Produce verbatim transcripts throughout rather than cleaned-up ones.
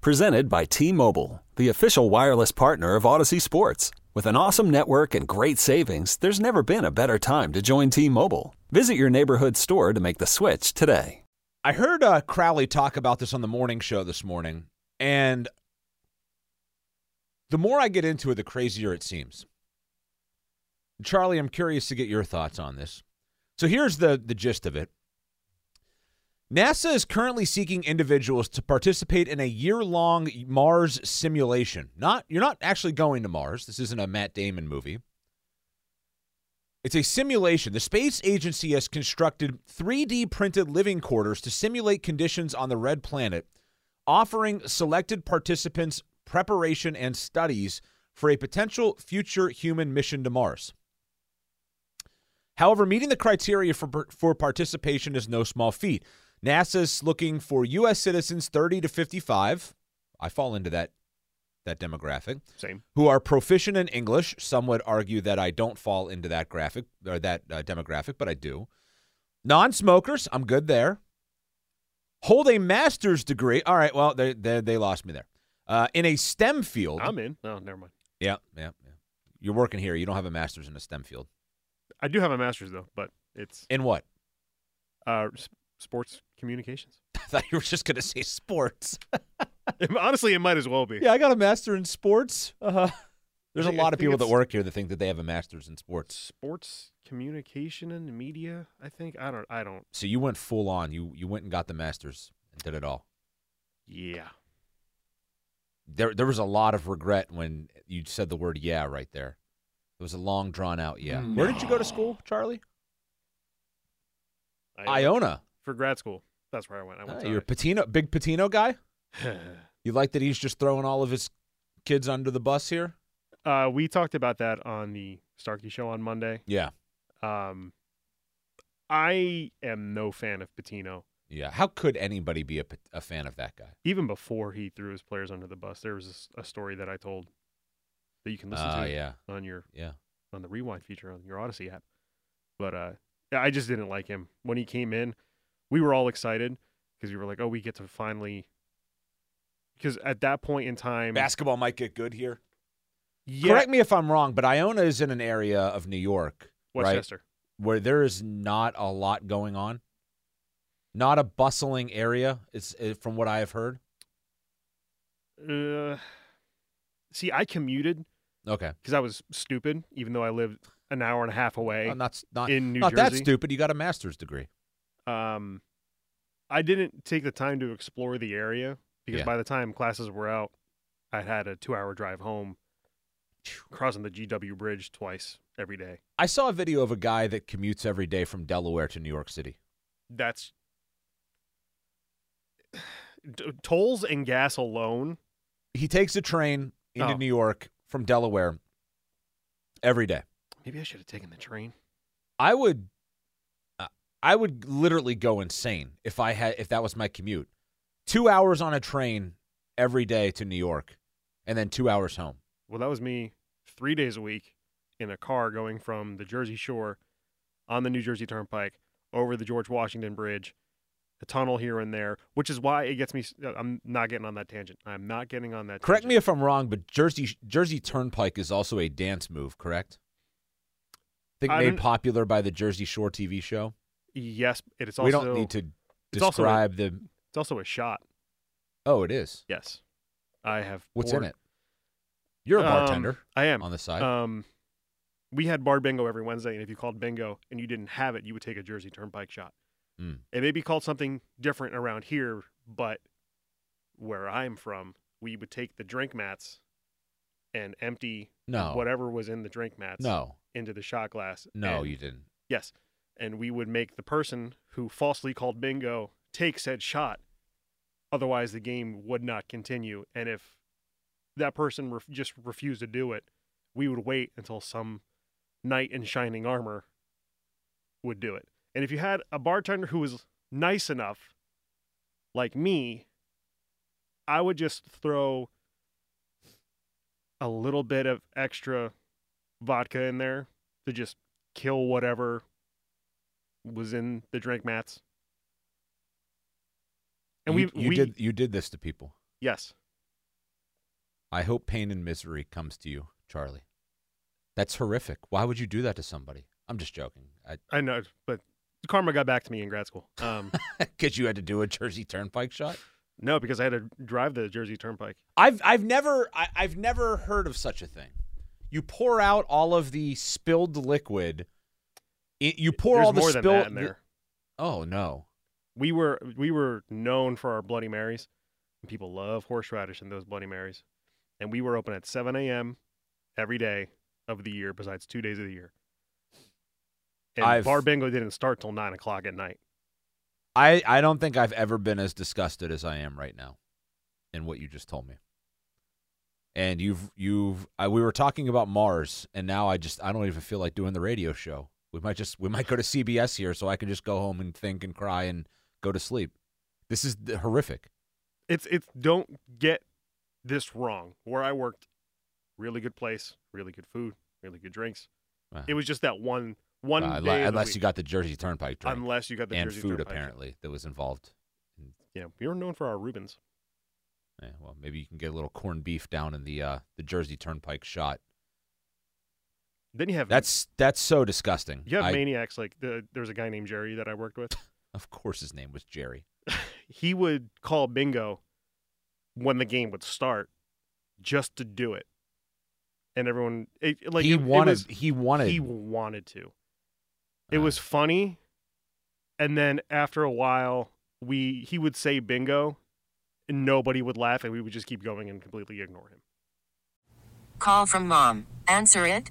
Presented by T-Mobile, the official wireless partner of Odyssey Sports. With an awesome network and great savings, there's never been a better time to join T-Mobile. Visit your neighborhood store to make the switch today. I heard uh, Crowley talk about this on the morning show this morning, and the more I get into it, the crazier it seems. Charlie, I'm curious to get your thoughts on this. So here's the, the gist of it. NASA is currently seeking individuals to participate in a year-long Mars simulation. Not you're not actually going to Mars. This isn't a Matt Damon movie. It's a simulation. The space agency has constructed three D printed living quarters to simulate conditions on the red planet, offering selected participants preparation and studies for a potential future human mission to Mars. However, meeting the criteria for for participation is no small feat. NASA's looking for U S citizens thirty to fifty-five. I fall into that that demographic. Same. Who are proficient in English. Some would argue that I don't fall into that graphic or that uh, demographic, but I do. Non-smokers, I'm good there. Hold a master's degree. All right, well, they they, they lost me there. Uh, in a STEM field. I'm in. No, never mind. Yeah, yeah, yeah. You're working here. You don't have a master's in a STEM field. I do have a master's, though, but it's... In what? Uh, sports communications. I thought you were just going to say sports. Honestly, it might as well be. Yeah, I got a master in sports. Uh-huh. There's a I, lot I of people that work here that think that they have a master's in sports. Sports communication and media, I think. I don't. I don't. So you went full on. You you went and got the master's and did it all. Yeah. There, there was a lot of regret when you said the word yeah right there. It was a long, drawn-out yeah. No. Where did you go to school, Charlie? I, Iona. For grad school. That's where I went. I went ah, to you're a Patino, big Patino guy? You like that he's just throwing all of his kids under the bus here? Uh, we talked about that on the Starkey show on Monday. Yeah. Um, I am no fan of Patino. Yeah. How could anybody be a, a fan of that guy? Even before he threw his players under the bus, there was a, a story that I told that you can listen uh, to yeah. on your yeah. on the rewind feature on your Odyssey app. But uh, I just didn't like him. When he came in, we were all excited because we were like, oh, we get to finally – because at that point in time – basketball might get good here. Yeah. Correct me if I'm wrong, but Iona is in an area of New York, Westchester, right, where there is not a lot going on. Not a bustling area, it's from what I have heard. Uh, see, I commuted. Okay. Because I was stupid, even though I lived an hour and a half away. I'm not, not, in New Jersey. Not that stupid. You got a master's degree. Um, I didn't take the time to explore the area because yeah. by the time classes were out, I had a two-hour drive home, crossing the G W Bridge twice every day. I saw a video of a guy that commutes every day from Delaware to New York City. That's tolls and gas alone. He takes a train into oh. New York from Delaware every day. Maybe I should have taken the train. I would, uh, I would literally go insane if I had if that was my commute. Two hours on a train every day to New York, and then two hours home. Well, that was me three days a week in a car going from the Jersey Shore on the New Jersey Turnpike over the George Washington Bridge, a tunnel here and there, which is why it gets me. I'm not getting on that tangent. I'm not getting on that. Correct tangent. me if I'm wrong, but Jersey Jersey Turnpike is also a dance move, correct? I think I made popular by the Jersey Shore T V show. Yes, it is. Also, we don't need to describe it's a, the. It's also a shot. Oh, it is. Yes, I have. What's poured. in it? You're a bartender. Um, I am on the side. Um, we had bar bingo every Wednesday, and if you called bingo and you didn't have it, you would take a Jersey Turnpike shot. Mm. It may be called something different around here, but where I'm from, we would take the drink mats and empty no. whatever was in the drink mats no. into the shot glass. No, and, you didn't. Yes. And we would make the person who falsely called bingo take said shot Otherwise, the game would not continue. And if that person ref- just refused to do it, we would wait until some knight in shining armor would do it. And if you had a bartender who was nice enough, like me, I would just throw a little bit of extra vodka in there to just kill whatever was in the drink mats. And we, you, you we did you did this to people. Yes. I hope pain and misery comes to you, Charlie. That's horrific. Why would you do that to somebody? I'm just joking. I, I know, but karma got back to me in grad school. Um, because you had to do a Jersey Turnpike shot? No, because I had to drive the Jersey Turnpike. I've I've never I, I've never heard of such a thing. You pour out all of the spilled liquid. It, you pour There's all the more spilled. Than that in there. Oh no. We were we were known for our Bloody Marys. And people love horseradish in those Bloody Marys. And we were open at seven a.m. every day of the year, besides two days of the year. And I've, Bar Bingo didn't start till nine o'clock at night. I, I don't think I've ever been as disgusted as I am right now in what you just told me. And you've you've I, we were talking about Mars, and now I just I don't even feel like doing the radio show. We might just we might go to C B S here, so I can just go home and think and cry and go to sleep. This is horrific. It's it's don't get this wrong. Where I worked, really good place, really good food, really good drinks. Wow. It was just that one one wow, day unless you got the Jersey Turnpike drink. Unless you got the and Jersey food Turnpike apparently drink. That was involved. Yeah, we were known for our Reubens. Yeah, well, maybe you can get a little corned beef down in the uh, the Jersey Turnpike shot. Then you have that's that's so disgusting. You have I, maniacs like the, there was a guy named Jerry that I worked with. Of course, his name was Jerry. He would call bingo when the game would start, just to do it, and everyone it, like he it, wanted. It was, he wanted. He wanted to. Uh, it was funny, and then after a while, we he would say bingo, and nobody would laugh, and we would just keep going and completely ignore him. Call from mom. Answer it.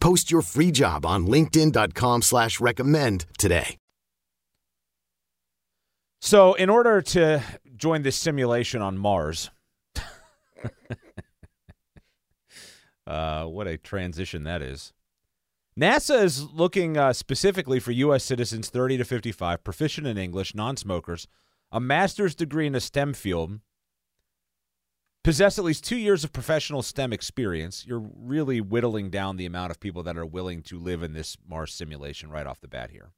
Post your free job on linkedin dot com slash recommend today. So in order to join this simulation on Mars, uh, what a transition that is. NASA is looking uh, specifically for U S citizens thirty to fifty-five, proficient in English, non-smokers, a master's degree in a STEM field, possess at least two years of professional STEM experience. You're really whittling down the amount of people that are willing to live in this Mars simulation right off the bat here.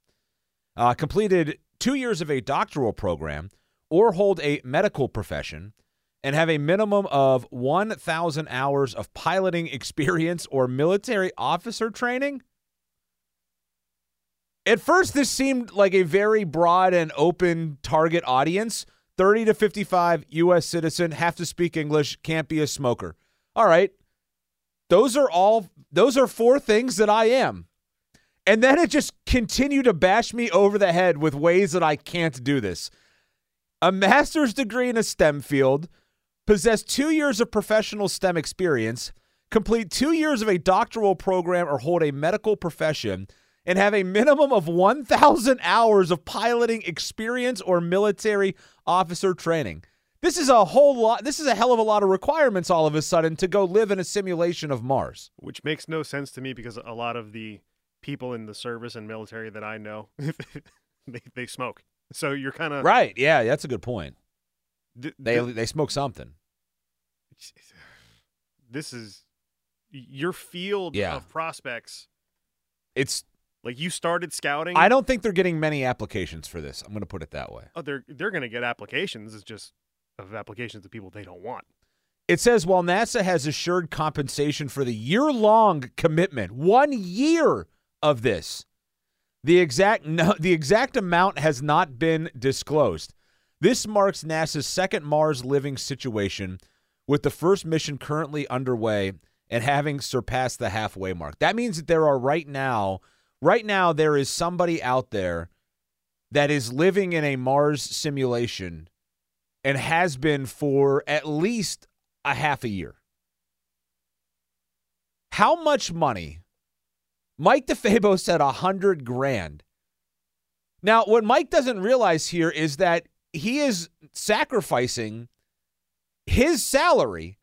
Uh, completed two years of a doctoral program or hold a medical profession and have a minimum of one thousand hours of piloting experience or military officer training. At first, this seemed like a very broad and open target audience. thirty to fifty-five, U S citizen, have to speak English, can't be a smoker. All right. Those are all, those are four things that I am. And then it just continued to bash me over the head with ways that I can't do this. A master's degree in a STEM field, possess two years of professional STEM experience, complete two years of a doctoral program or hold a medical profession, and have a minimum of one thousand hours of piloting experience or military officer training. This is a whole lot. This is a hell of a lot of requirements all of a sudden to go live in a simulation of Mars. Which makes no sense to me because a lot of the people in the service and military that I know, they, they smoke. So you're kind of... Right, yeah, that's a good point. Th- they th- they smoke something. This is... Your field yeah. of prospects... It's... Like, you started scouting? I don't think they're getting many applications for this. I'm going to put it that way. Oh, they're, they're going to get applications. It's just... of applications to people they don't want. It says, while NASA has assured compensation for the year-long commitment, one year of this, the exact no, the exact amount has not been disclosed. This marks NASA's second Mars living situation, with the first mission currently underway and having surpassed the halfway mark. That means that there are right now, right now there is somebody out there that is living in a Mars simulation and has been for at least a half a year. How much money? Mike DeFabo said a hundred grand. Now, what Mike doesn't realize here is that he is sacrificing his salary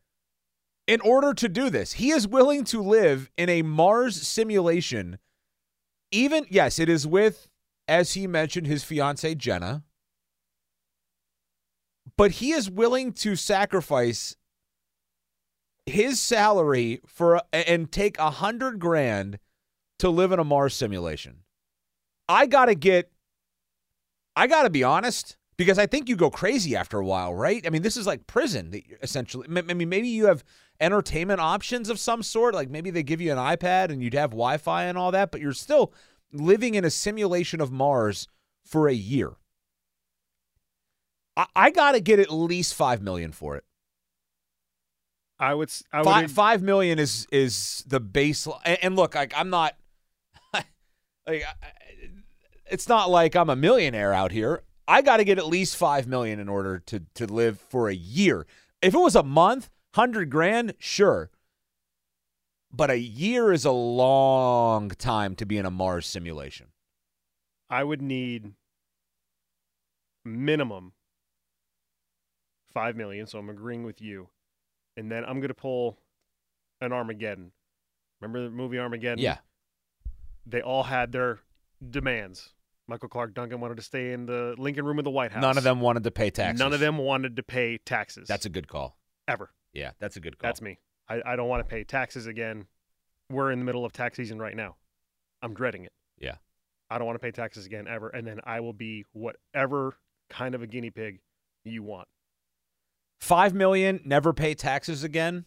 in order to do this. He is willing to live in a Mars simulation. Even, yes, it is with, as he mentioned, his fiancee, Jenna. But he is willing to sacrifice his salary for and take a hundred grand to live in a Mars simulation. I gotta get, I gotta be honest, because I think you go crazy after a while, right? I mean, this is like prison, essentially. I mean, maybe you have entertainment options of some sort, like maybe they give you an iPad and you'd have Wi-Fi and all that, but you're still living in a simulation of Mars for a year. I got to get at least five million dollars for it. I would, I would five, five million is is the baseline. And, and look, like I'm not, like, I, it's not like I'm a millionaire out here. I got to get at least five million dollars in order to to live for a year. If it was a month, hundred grand, sure. But a year is a long time to be in a Mars simulation. I would need minimum five million dollars, so I'm agreeing with you. And then I'm going to pull an Armageddon. Remember the movie Armageddon? Yeah. They all had their demands. Michael Clark Duncan wanted to stay in the Lincoln Room of the White House. None of them wanted to pay taxes. None of them wanted to pay taxes. That's a good call. Ever. Yeah, that's a good call. That's me. I, I don't want to pay taxes again. We're in the middle of tax season right now. I'm dreading it. Yeah. I don't want to pay taxes again ever, and then I will be whatever kind of a guinea pig you want. Five million, never pay taxes again.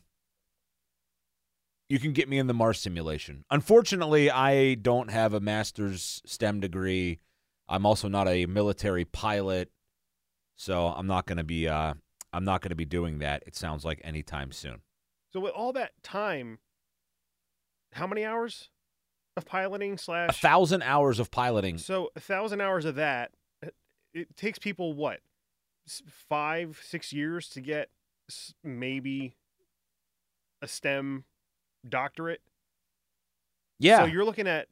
You can get me in the Mars simulation. Unfortunately, I don't have a master's STEM degree. I'm also not a military pilot, so I'm not going to be. Uh, I'm not going to be doing that. It sounds like anytime soon. So with all that time, how many hours of piloting slash a thousand hours of piloting? So a thousand hours of that. It takes people what? Five, six years to get maybe a STEM doctorate. Yeah. So you're looking at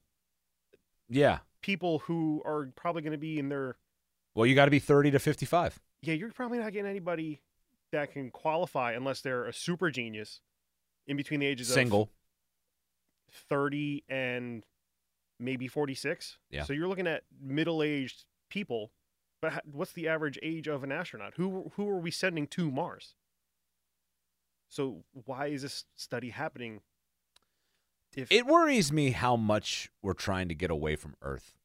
yeah people who are probably going to be in their... Well, you got to be thirty to fifty-five. Yeah, you're probably not getting anybody that can qualify unless they're a super genius in between the ages Single. Of... thirty and maybe forty-six. Yeah. So you're looking at middle-aged people. But what's the average age of an astronaut? Who who are we sending to Mars? So why is this study happening? If it worries me how much we're trying to get away from Earth.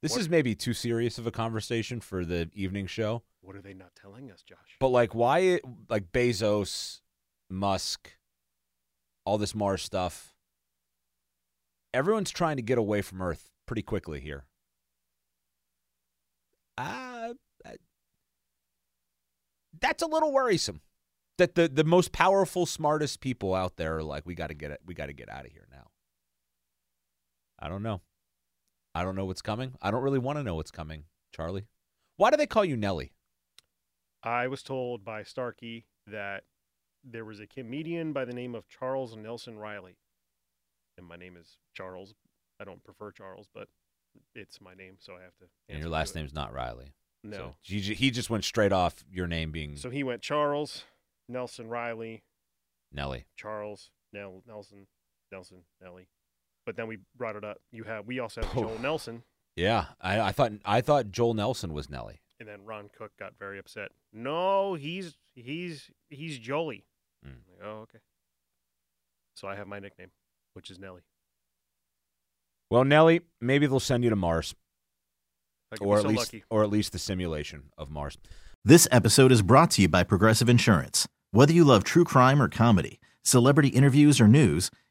This what? Is maybe too serious of a conversation for the evening show. What are they not telling us, Josh? But like why it, like Bezos, Musk, all this Mars stuff. Everyone's trying to get away from Earth pretty quickly here. Uh, that's a little worrisome that the, the most powerful, smartest people out there are like, we got to get it. We got to get out of here now. I don't know. I don't know what's coming. I don't really want to know what's coming, Charlie. Why do they call you Nelly? I was told by Starkey that there was a comedian by the name of Charles Nelson Reilly. And my name is Charles. I don't prefer Charles, but it's my name, so I have to. And your last name's not Riley. No. So he just went straight off your name being. So he went Charles, Nelson Reilly. Nelly. Charles, Nel, Nelson, Nelson, Nelly. But then we brought it up. You have we also have oh. Joel Nelson. Yeah, I, I thought I thought Joel Nelson was Nelly. And then Ron Cook got very upset. No, he's he's he's Jolie. Mm. Like, oh, okay. So I have my nickname, which is Nelly. Well, Nelly, maybe they'll send you to Mars, or at so least, lucky. or at least the simulation of Mars. This episode is brought to you by Progressive Insurance. Whether you love true crime or comedy, celebrity interviews or news,